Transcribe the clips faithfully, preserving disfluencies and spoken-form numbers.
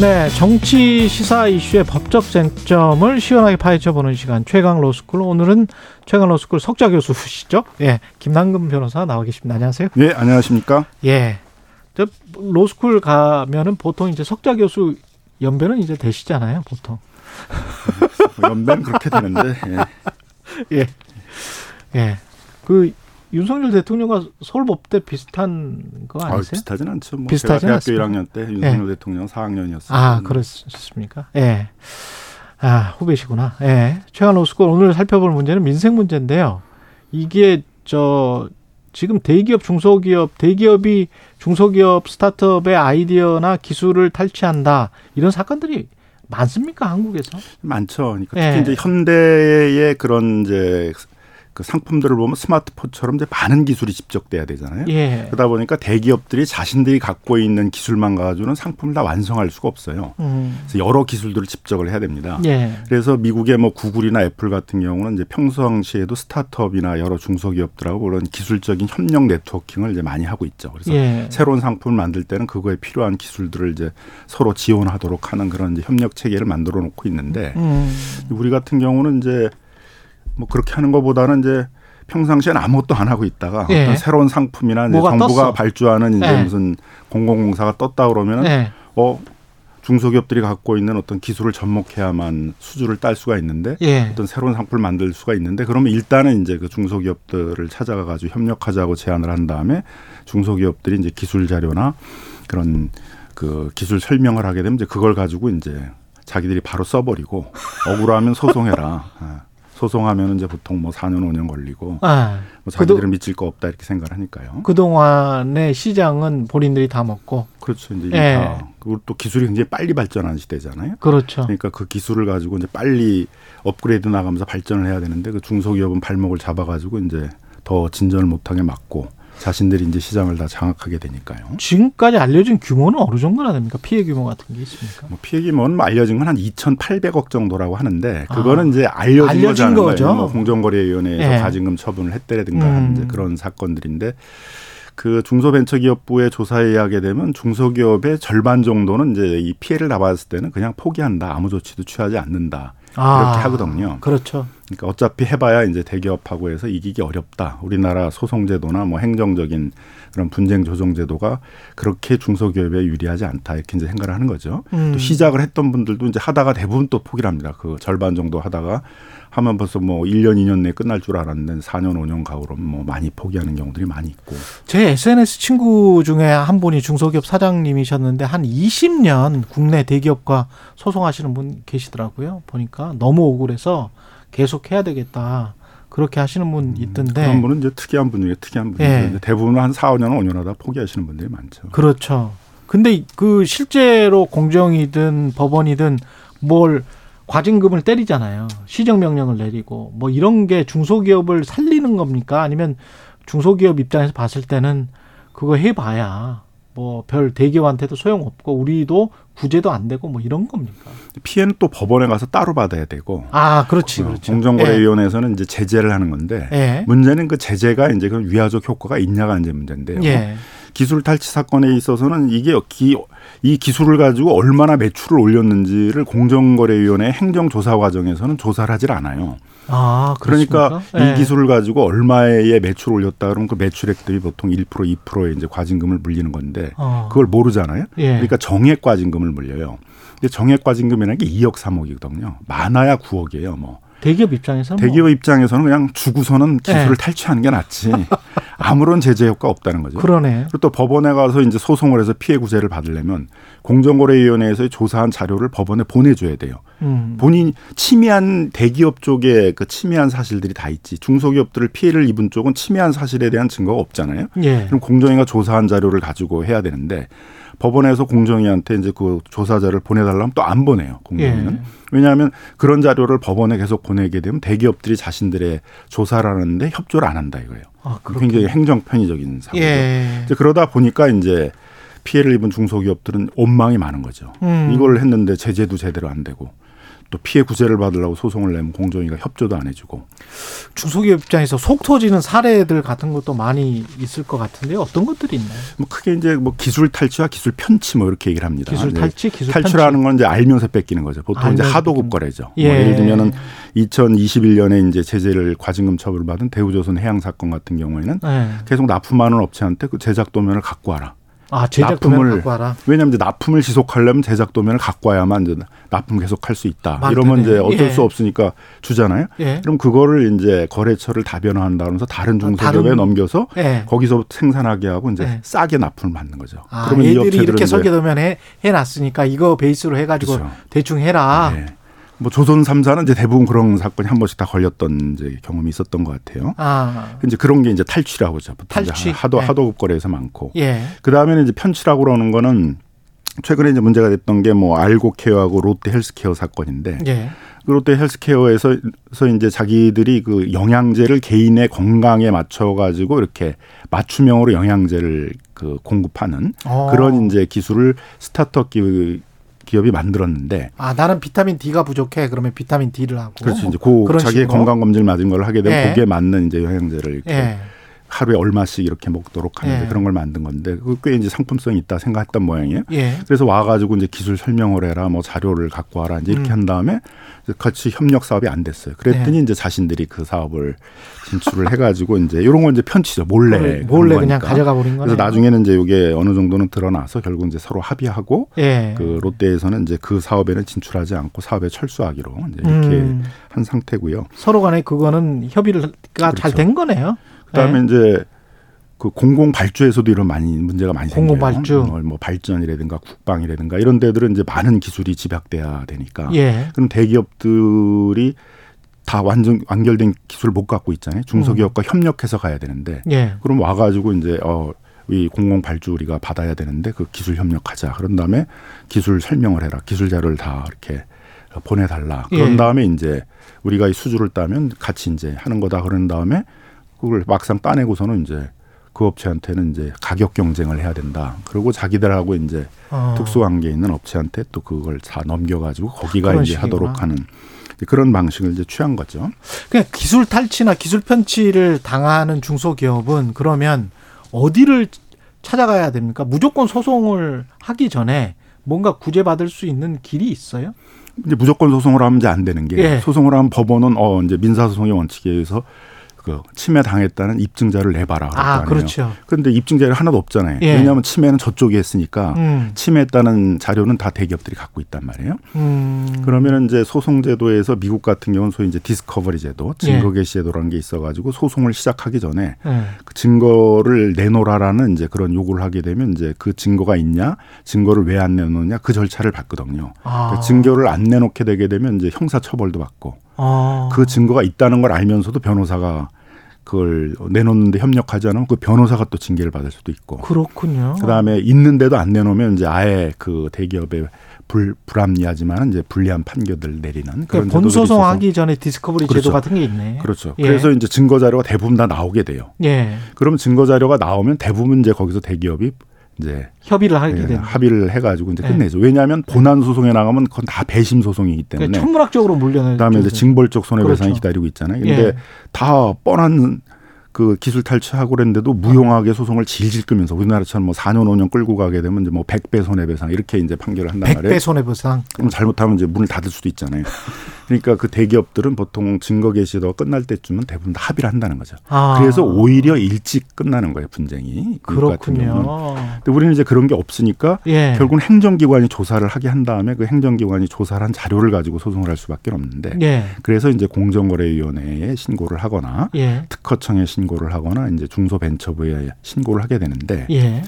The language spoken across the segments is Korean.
네, 정치 시사 이슈의 법적 쟁점을 시원하게 파헤쳐보는 시간, 최강 로스쿨. 오늘은 최강 로스쿨 석좌 교수시죠? 예, 김남근 변호사 나와 계십니다. 안녕하세요. 예, 안녕하십니까? 예, 저 로스쿨 가면은 보통 이제 석좌 교수 연배는 이제 되시잖아요, 보통. 연배는 그렇게 되는데. 예, 예, 예. 그 윤석열 대통령과 서울법대 비슷한 거 아니세요? 아, 비슷하진 않죠. 뭐 비슷하진 않습니다. 대학교 않습니까? 일 학년 때 윤석열 예. 대통령 사 학년이었어요. 아, 그렇습니까? 예. 아, 후배시구나. 예. 최강 로스쿨 오늘 살펴볼 문제는 민생 문제인데요. 이게 저 지금 대기업, 중소기업, 대기업이 중소기업 스타트업의 아이디어나 기술을 탈취한다. 이런 사건들이 많습니까? 한국에서? 많죠. 그러니까 특히 예. 이제 현대의 그런 이제 그 상품들을 보면 스마트폰처럼 이제 많은 기술이 집적돼야 되잖아요. 예. 그러다 보니까 대기업들이 자신들이 갖고 있는 기술만 가지고는 상품을 다 완성할 수가 없어요. 음. 그래서 여러 기술들을 집적을 해야 됩니다. 예. 그래서 미국의 뭐 구글이나 애플 같은 경우는 이제 평상시에도 스타트업이나 여러 중소기업들하고 그런 기술적인 협력 네트워킹을 이제 많이 하고 있죠. 그래서 예. 새로운 상품을 만들 때는 그거에 필요한 기술들을 이제 서로 지원하도록 하는 그런 이제 협력 체계를 만들어 놓고 있는데 음. 우리 같은 경우는 이제 뭐 그렇게 하는 것보다는 이제 평상시엔 아무것도 안 하고 있다가 예. 어떤 새로운 상품이나 이제 정부가 떴어. 발주하는 이제 예. 무슨 공공공사가 떴다 그러면은 예. 어 중소기업들이 갖고 있는 어떤 기술을 접목해야만 수주를 딸 수가 있는데 예. 어떤 새로운 상품을 만들 수가 있는데 그러면 일단은 이제 그 중소기업들을 찾아가 가지고 협력하자고 제안을 한 다음에 중소기업들이 이제 기술 자료나 그런 그 기술 설명을 하게 되면 이제 그걸 가지고 이제 자기들이 바로 써버리고 억울하면 소송해라. 소송하면 이제 보통 뭐 사 년 오 년 걸리고 아, 뭐 자기들은 미칠 거 없다 이렇게 생각을 하니까요. 그동안의 시장은 본인들이 다 먹고. 그렇죠. 이제 예. 다. 그리고 또 기술이 굉장히 빨리 발전하는 시대잖아요. 그렇죠. 그러니까 그 기술을 가지고 이제 빨리 업그레이드 나가면서 발전을 해야 되는데 그 중소기업은 발목을 잡아가지고 이제 더 진전을 못하게 막고 자신들이 이제 시장을 다 장악하게 되니까요. 지금까지 알려진 규모는 어느 정도나 됩니까? 피해 규모 같은 게 있습니까? 뭐 피해 규모는 알려진 건 한 이천팔백억 정도라고 하는데 그거는 아, 이제 알려진, 알려진 거죠. 뭐 공정거래위원회에서 네. 가징금 처분을 했다든가 음. 이제 그런 사건들인데 그 중소벤처기업부의 조사에 의하게 되면 중소기업의 절반 정도는 이제 이 피해를 받았을 때는 그냥 포기한다, 아무 조치도 취하지 않는다. 그렇게 아, 하거든요. 그렇죠. 그러니까 어차피 해봐야 이제 대기업하고 해서 이기기 어렵다. 우리나라 소송제도나 뭐 행정적인 그런 분쟁조정제도가 그렇게 중소기업에 유리하지 않다. 이렇게 이제 생각을 하는 거죠. 음. 또 시작을 했던 분들도 이제 하다가 대부분 또 포기를 합니다. 그 절반 정도 하다가 하면 벌써 뭐 일 년, 이 년 내에 끝날 줄 알았는데 사 년, 오 년 가오로 뭐 많이 포기하는 경우들이 많이 있고. 제 에스엔에스 친구 중에 한 분이 중소기업 사장님이셨는데 한 이십 년 국내 대기업과 소송하시는 분 계시더라고요. 보니까 너무 억울해서 계속 해야 되겠다. 그렇게 하시는 분 있던데. 그런 분은 이제 특이한 분이에요. 특이한 분인데 예. 대부분은 한 사, 오 년, 오 년 하다 포기하시는 분들이 많죠. 그렇죠. 근데 그 실제로 공정이든 법원이든 뭘 과징금을 때리잖아요. 시정명령을 내리고 뭐 이런 게 중소기업을 살리는 겁니까? 아니면 중소기업 입장에서 봤을 때는 그거 해봐야 뭐 별 대기업한테도 소용없고 우리도 구제도 안 되고 뭐 이런 겁니까? 피해는 또 법원에 가서 따로 받아야 되고. 아, 그렇지, 그렇죠. 공정거래위원회에서는 예. 이제 제재를 하는 건데 예. 문제는 그 제재가 이제 그 위화적 효과가 있냐가 이제 문제인데요. 예. 기술 탈취 사건에 있어서는 이게 기, 이 기술을 가지고 얼마나 매출을 올렸는지를 공정거래위원회 행정조사 과정에서는 조사를 하질 않아요. 아, 그렇습니까? 그러니까 예. 이 기술을 가지고 얼마의 매출을 올렸다 그러면 그 매출액들이 보통 일 퍼센트, 이 퍼센트의 이제 과징금을 물리는 건데 어. 그걸 모르잖아요. 예. 그러니까 정액 과징금을 물려요. 근데 정액 과징금이라는 게 이억 삼억이거든요. 많아야 구억이에요, 뭐. 대기업 입장에서는 대기업 뭐. 입장에서는 그냥 주고서는 기술을 네. 탈취하는 게 낫지 아무런 제재 효과 없다는 거죠. 그러네. 그리고 또 법원에 가서 이제 소송을 해서 피해 구제를 받으려면 공정거래위원회에서 조사한 자료를 법원에 보내줘야 돼요. 음. 본인 침해한 대기업 쪽에 그 침해한 사실들이 다 있지 중소기업들을 피해를 입은 쪽은 침해한 사실에 대한 증거가 없잖아요. 예. 그럼 공정위가 조사한 자료를 가지고 해야 되는데. 법원에서 공정위한테 이제 그 조사자를 보내달라면 또 안 보내요, 공정위는. 예. 왜냐하면 그런 자료를 법원에 계속 보내게 되면 대기업들이 자신들의 조사를 하는데 협조를 안 한다 이거예요. 아, 굉장히 행정편의적인 사고죠. 예. 이제 그러다 보니까 이제 피해를 입은 중소기업들은 원망이 많은 거죠. 음. 이걸 했는데 제재도 제대로 안 되고. 또 피해 구제를 받으려고 소송을 내면 공정위가 협조도 안 해주고. 중소기업 입장에서 속 터지는 사례들 같은 것도 많이 있을 것 같은데 어떤 것들이 있나요? 뭐 크게 이제 뭐 기술 탈취와 기술 편취 뭐 이렇게 얘기를 합니다. 기술 탈취, 기술 편취. 탈취라는 건 이제 알면서 뺏기는 거죠. 보통 알면서 이제 하도급 거래죠. 예. 뭐 예를 들면은 이천이십일 년에 이제 제재를 과징금 처벌을 받은 대우조선해양 사건 같은 경우에는 예. 계속 납품하는 업체한테 그 제작 도면을 갖고 와라. 아, 제작 도면을 갖고 와라. 왜냐하면 이제 납품을 지속하려면 제작 도면을 갖고 와야만 이제 납품 계속할 수 있다. 맞네. 이러면 이제 어쩔 예. 수 없으니까 주잖아요. 예. 그럼 그거를 이제 거래처를 다변화한다면서 다른 중소기업에 다른... 넘겨서 예. 거기서 생산하게 하고 이제 예. 싸게 납품을 받는 거죠. 아, 그러면 이 업체들이 이렇게 설계 도면 해 해놨으니까 이거 베이스로 해가지고 그렇죠. 대충 해라. 예. 뭐 조선 삼 사는 이제 대부분 그런 사건이 한 번씩 다 걸렸던 이제 경험이 있었던 것 같아요. 아. 이제 그런 게 이제 탈취라고 하죠. 탈취. 하도, 네. 하도급 거래에서 많고. 예. 그 다음에는 이제 편취라고 그러는 거는 최근에 이제 문제가 됐던 게 뭐 알고케어하고 롯데헬스케어 사건인데. 예. 그 롯데헬스케어에서 이제 자기들이 그 영양제를 개인의 건강에 맞춰 가지고 이렇게 맞춤형으로 영양제를 그 공급하는 오. 그런 이제 기술을 스타트업 기업 기업이 만들었는데 아 나는 비타민 D가 부족해 그러면 비타민 D를 하고 그렇죠 이제 고 자기 건강 검진을 맞은 걸 하게 되면 거기에 예. 맞는 이제 영양제를 이렇게 예. 하루에 얼마씩 이렇게 먹도록 하는데 예. 그런 걸 만든 건데 꽤 이제 상품성이 있다 생각했던 모양이에요. 예. 그래서 와가지고 이제 기술 설명을 해라, 뭐 자료를 갖고 와라 이제 이렇게 음. 한 다음에 같이 협력 사업이 안 됐어요. 그랬더니 예. 이제 자신들이 그 사업을 진출을 해가지고 이제 이런 건 이제 편치죠. 몰래 몰래 그냥 가져가 버린 거예요. 그래서 나중에는 이제 이게 어느 정도는 드러나서 결국 이제 서로 합의하고 예. 그 롯데에서는 이제 그 사업에는 진출하지 않고 사업에 철수하기로 이제 이렇게 음. 한 상태고요. 서로간에 그거는 협의가 그렇죠. 잘 된 거네요. 그다음에 네. 이제 그 공공 발주에서도 이런 많이 문제가 많이 생겨요. 공공 발주, 뭐 발전이라든가 국방이라든가 이런 데들은 이제 많은 기술이 집약돼야 되니까. 예. 그럼 대기업들이 다 완전 완결된 기술을 못 갖고 있잖아요. 중소기업과 음. 협력해서 가야 되는데. 예. 그럼 와가지고 이제 어. 이 공공 발주 우리가 받아야 되는데 그 기술 협력하자. 그런 다음에 기술 설명을 해라. 기술 자료를 다 이렇게. 보내달라. 그런 예. 다음에 이제 우리가 이 수주를 따면 같이 이제 하는 거다. 그런 다음에 그걸 막상 따내고서는 이제 그 업체한테는 이제 가격 경쟁을 해야 된다. 그리고 자기들하고 이제 어. 특수관계 있는 업체한테 또 그걸 다 넘겨가지고 거기가 이제 식이구나. 하도록 하는 그런 방식을 이제 취한 거죠. 그러니까 기술 탈취나 기술 편취를 당하는 중소기업은 그러면 어디를 찾아가야 됩니까? 무조건 소송을 하기 전에 뭔가 구제받을 수 있는 길이 있어요? 이제 무조건 소송을 하면 이제 안 되는 게 예. 소송을 하면 법원은 어 이제 민사소송의 원칙에 의해서 그 침해 당했다는 입증자를 내봐라. 아, 그렇죠. 그런데 입증자를 하나도 없잖아요. 예. 왜냐하면 침해는 저쪽이 했으니까 음. 침해했다는 자료는 다 대기업들이 갖고 있단 말이에요. 음. 그러면 이제 소송제도에서 미국 같은 경우는 소위 이제 디스커버리 제도, 증거개시제도라는 게 있어가지고 소송을 시작하기 전에 예. 그 증거를 내놓으라라는 이제 그런 요구를 하게 되면 이제 그 증거가 있냐, 증거를 왜 안 내놓느냐 그 절차를 받거든요. 아. 그 증거를 안 내놓게 되게 되면 이제 형사처벌도 받고 아. 그 증거가 있다는 걸 알면서도 변호사가 그걸 내놓는데 협력하지 않으면 그 변호사가 또 징계를 받을 수도 있고. 그렇군요. 그다음에 있는데도 안 내놓으면 이제 아예 그 대기업에 불, 불합리하지만 이제 불리한 판결을 내리는 그런 제도들이 있어서. 본소송하기 전에 디스커버리 그렇죠. 제도 같은 게 있네. 그렇죠. 예. 그래서 이제 증거자료가 대부분 다 나오게 돼요. 예. 그럼 증거자료가 나오면 대부분 이제 거기서 대기업이 이제 협의를 하게 되는 합의를 해가지고 이제 네. 끝내죠. 왜냐하면 본안 소송에 나가면 그건 다 배심 소송이기 때문에 그러니까 천문학적으로 물려는. 그다음에 이제 징벌적 손해배상이 그렇죠. 기다리고 있잖아요. 그런데 예. 다 뻔한 그 기술 탈취하고 그랬는데도 무용하게 소송을 질질 끌면서 우리나라처럼 뭐 사 년 오 년 끌고 가게 되면 이제 뭐 백 배 손해배상 이렇게 이제 판결을 한단 말이에요. 백 배 손해배상. 그럼 잘못하면 이제 문을 닫을 수도 있잖아요. 그러니까 그 대기업들은 보통 증거 개시도 끝날 때쯤은 대부분 다 합의를 한다는 거죠. 아. 그래서 오히려 일찍 끝나는 거예요, 분쟁이. 그렇군요. 근데 우리는 이제 그런 게 없으니까 예. 결국은 행정기관이 조사를 하게 한 다음에 그 행정기관이 조사를 한 자료를 가지고 소송을 할 수밖에 없는데 예. 그래서 이제 공정거래위원회에 신고를 하거나 예. 특허청에 신고를 하거나 이제 중소벤처부에 신고를 하게 되는데 예.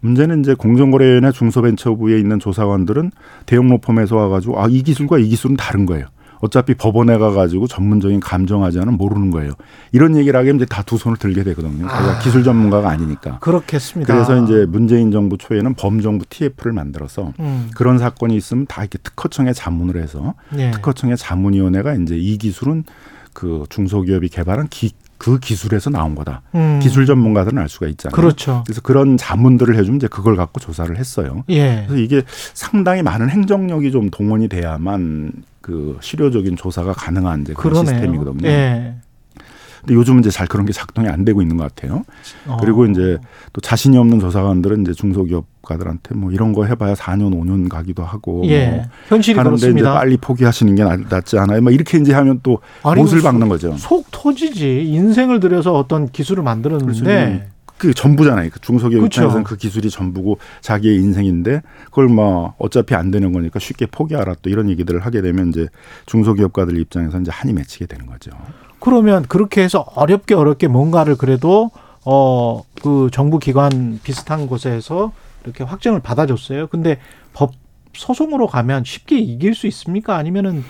문제는 이제 공정거래위원회 중소벤처부에 있는 조사관들은 대형 로펌에서 와가지고 아, 이 기술과 이 기술은 다른 거예요. 어차피 법원에 가가지고 전문적인 감정하자는 모르는 거예요. 이런 얘기를 하게 되면 이제 다 두 손을 들게 되거든요. 아, 기술 전문가가 아니니까. 그렇겠습니다. 그래서 이제 문재인 정부 초에는 범정부 티에프를 만들어서 음. 그런 사건이 있으면 다 이렇게 특허청에 자문을 해서 예. 특허청의 자문위원회가 이제 이 기술은 그 중소기업이 개발한 기, 그 기술에서 나온 거다. 음. 기술 전문가들은 알 수가 있잖아요. 그렇죠. 그래서 그런 자문들을 해주면 이제 그걸 갖고 조사를 했어요. 예. 그래서 이게 상당히 많은 행정력이 좀 동원이 돼야만 그 실효적인 조사가 가능한 이제 그런 그러네요. 시스템이거든요. 예. 근데 요즘은 이제 잘 그런 게 작동이 안 되고 있는 것 같아요. 어. 그리고 이제 또 자신이 없는 조사관들은 이제 중소기업가들한테 뭐 이런 거 해봐야 사 년 오 년 가기도 하고. 예. 뭐 현실이 그렇습니다. 하는데 이제 빨리 포기하시는 게 낫지 않아요? 막 이렇게 이제 하면 또 못을 박는 거죠. 속 터지지. 인생을 들여서 어떤 기술을 만들었는데. 그게 전부잖아요. 중소기업 입장에서는 그 기술이 전부고 자기의 인생인데 그걸 뭐 어차피 안 되는 거니까 쉽게 포기하라 또 이런 얘기들을 하게 되면 이제 중소기업가들 입장에서는 이제 한이 맺히게 되는 거죠. 그러면 그렇게 해서 어렵게 어렵게 뭔가를 그래도 어, 그 정부 기관 비슷한 곳에서 이렇게 확정을 받아줬어요. 근데 법 소송으로 가면 쉽게 이길 수 있습니까? 아니면은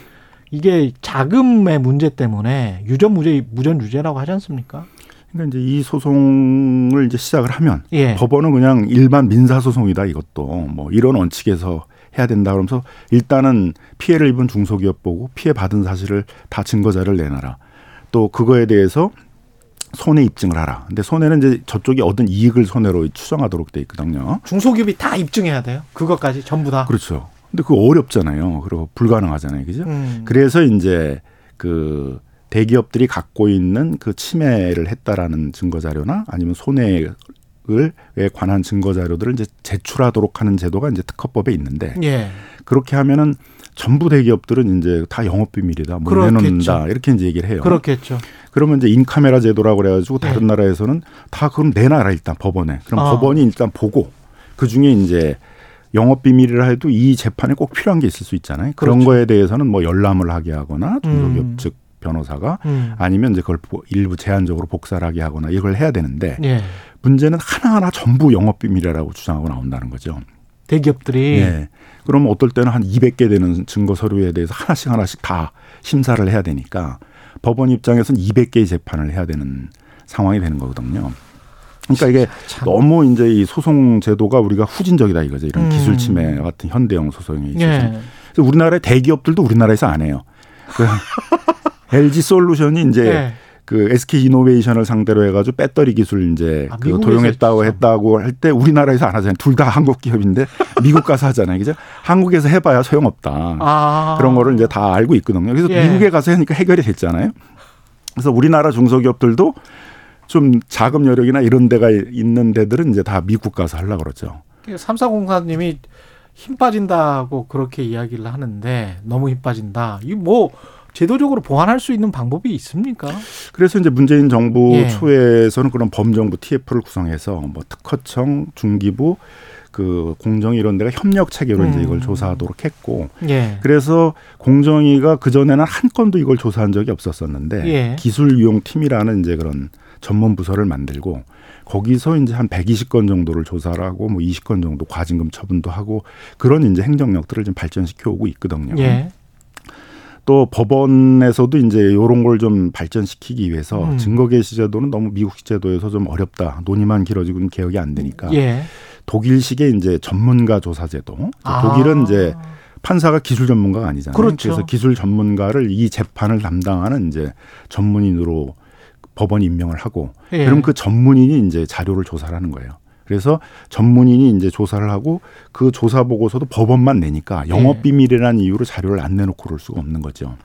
이게 자금의 문제 때문에 유전 무죄 무전 유죄라고 하지 않습니까? 그러니까 이제 이 소송을 이제 시작을 하면 예. 법원은 그냥 일반 민사 소송이다 이것도 뭐 이런 원칙에서 해야 된다 그러면서 일단은 피해를 입은 중소기업 보고 피해 받은 사실을 다 증거자를 내놔라. 또 그거에 대해서 손해 입증을 하라. 근데 손해는 이제 저쪽이 얻은 이익을 손해로 추정하도록 돼 있거든요. 중소기업이 다 입증해야 돼요. 그것까지 전부 다. 그렇죠. 근데 그거 어렵잖아요. 그리고 불가능하잖아요. 그죠? 음. 그래서 이제 그 대기업들이 갖고 있는 그 침해를 했다라는 증거자료나 아니면 손해에 관한 증거자료들을 이제 제출하도록 하는 제도가 이제 특허법에 있는데 예. 그렇게 하면은 전부 대기업들은 이제 다 영업비밀이다, 못 내놓는다 이렇게 이제 얘기를 해요. 그렇겠죠. 그러면 이제 인카메라 제도라고 그래가지고 다른 예. 나라에서는 다 그럼 내놔라 일단 법원에. 그럼 어. 법원이 일단 보고 그 중에 이제 영업비밀이라 해도 이 재판에 꼭 필요한 게 있을 수 있잖아요. 그런 그렇죠. 거에 대해서는 뭐 열람을 하게 하거나 중소기업 음. 측 변호사가 음. 아니면 이제 그걸 일부 제한적으로 복사를 하게 하거나 이걸 해야 되는데 예. 문제는 하나하나 전부 영업비밀이라고 주장하고 나온다는 거죠. 대기업들이. 네. 그러면 어떨 때는 한 이백 개 되는 증거 서류에 대해서 하나씩 하나씩 다 심사를 해야 되니까 법원 입장에서는 이백 개의 재판을 해야 되는 상황이 되는 거거든요. 그러니까 이게 참. 너무 이제 이 소송 제도가 우리가 후진적이다 이거죠. 이런 음. 기술 침해 같은 현대형 소송에 있어서. 예. 그래서 우리나라의 대기업들도 우리나라에서 안 해요. 엘지 솔루션이 이제 네. 그 에스케이 이노베이션을 상대로 해가지고 배터리 기술 이제 아, 그 도용했다고 했다고 할 때 우리나라에서 안 하잖아요. 둘 다 한국 기업인데 미국 가서 하잖아요. 그죠? 한국에서 해봐야 소용없다. 아. 그런 거를 이제 다 알고 있거든요. 그래서 예. 미국에 가서 하니까 해결이 됐잖아요. 그래서 우리나라 중소기업들도 좀 자금 여력이나 이런 데가 있는 데들은 이제 다 미국 가서 하려고 그러죠. 삼사공사님이 힘 빠진다고 그렇게 이야기를 하는데 너무 힘 빠진다. 이 뭐. 제도적으로 보완할 수 있는 방법이 있습니까? 그래서 이제 문재인 정부 예. 초에서는 그런 범정부 티에프를 구성해서 뭐 특허청, 중기부, 그 공정위 이런 데가 협력 체계로 음. 이제 이걸 조사하도록 했고, 예. 그래서 공정위가 그 전에는 한 건도 이걸 조사한 적이 없었었는데 예. 기술유용팀이라는 이제 그런 전문 부서를 만들고 거기서 이제 한 백이십 건 정도를 조사를 하고 뭐 이십 건 정도 과징금 처분도 하고 그런 이제 행정력들을 좀 발전시켜 오고 있거든요. 예. 또 법원에서도 이제 이런 걸 좀 발전시키기 위해서 음. 증거개시제도는 너무 미국식 제도에서 좀 어렵다. 논의만 길어지고 개혁이 안 되니까 예. 독일식의 이제 전문가 조사제도. 아. 독일은 이제 판사가 기술 전문가가 아니잖아요. 그렇죠. 그래서 기술 전문가를 이 재판을 담당하는 이제 전문인으로 법원이 임명을 하고 예. 그럼 그 전문인이 이제 자료를 조사를 하는 거예요. 그래서 전문인이 이제 조사를 하고 그 조사 보고서도 법원만 내니까 영업 비밀이라는 이유로 자료를 안 내놓고 그럴 수가 없는 거죠.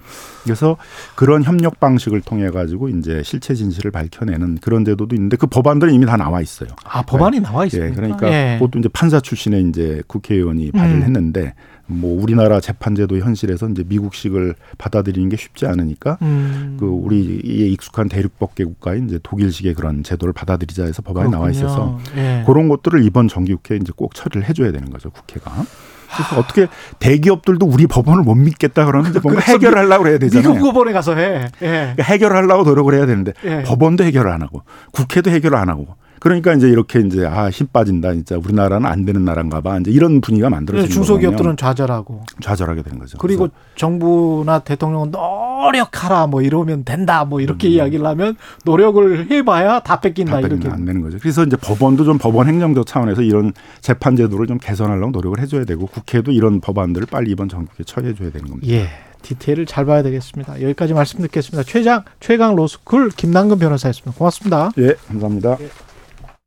그래서 그런 협력 방식을 통해 가지고 이제 실체 진실을 밝혀내는 그런 제도도 있는데 그 법안들은 이미 다 나와 있어요. 아 법안이 나와 있습니까? 예, 그러니까 예. 그것도 이제 판사 출신의 이제 국회의원이 발의를 음. 했는데 뭐 우리나라 재판제도 현실에서 이제 미국식을 받아들이는 게 쉽지 않으니까 음. 그 우리의 익숙한 대륙법계 국가인 이제 독일식의 그런 제도를 받아들이자 해서 법안이 그렇군요. 나와 있어서 예. 그런 것들을 이번 정기국회에 이제 꼭 처리를 해줘야 되는 거죠 국회가. 그래서 하. 어떻게 대기업들도 우리 법원을 못 믿겠다 그러면 이제 뭔가 해결하려고 해야 되잖아요. 미국 법원에 가서 해. 예. 그러니까 해결하려고 노력을 해야 되는데 예. 법원도 해결을 안 하고 국회도 해결을 안 하고. 그러니까 이제 이렇게 이제 아, 힘 빠진다 진짜 우리나라는 안 되는 나라인가 봐 이제 이런 분위기가 만들어지는 거예요. 중소기업들은 좌절하고 좌절하게 되는 거죠. 그리고 정부나 대통령은 노력하라 뭐 이러면 된다 뭐 이렇게 음. 이야기를 하면 노력을 해봐야 다 뺏긴다, 다 뺏긴다 이렇게 안 되는 거죠. 그래서 이제 법원도 좀 법원 행정적 차원에서 이런 재판 제도를 좀 개선하려고 노력을 해줘야 되고 국회도 이런 법안들을 빨리 이번 정국에 처리해줘야 되는 겁니다. 예, 디테일을 잘 봐야 되겠습니다. 여기까지 말씀 듣겠습니다. 최장 최강 로스쿨 김남근 변호사였습니다. 고맙습니다. 예, 감사합니다. 예.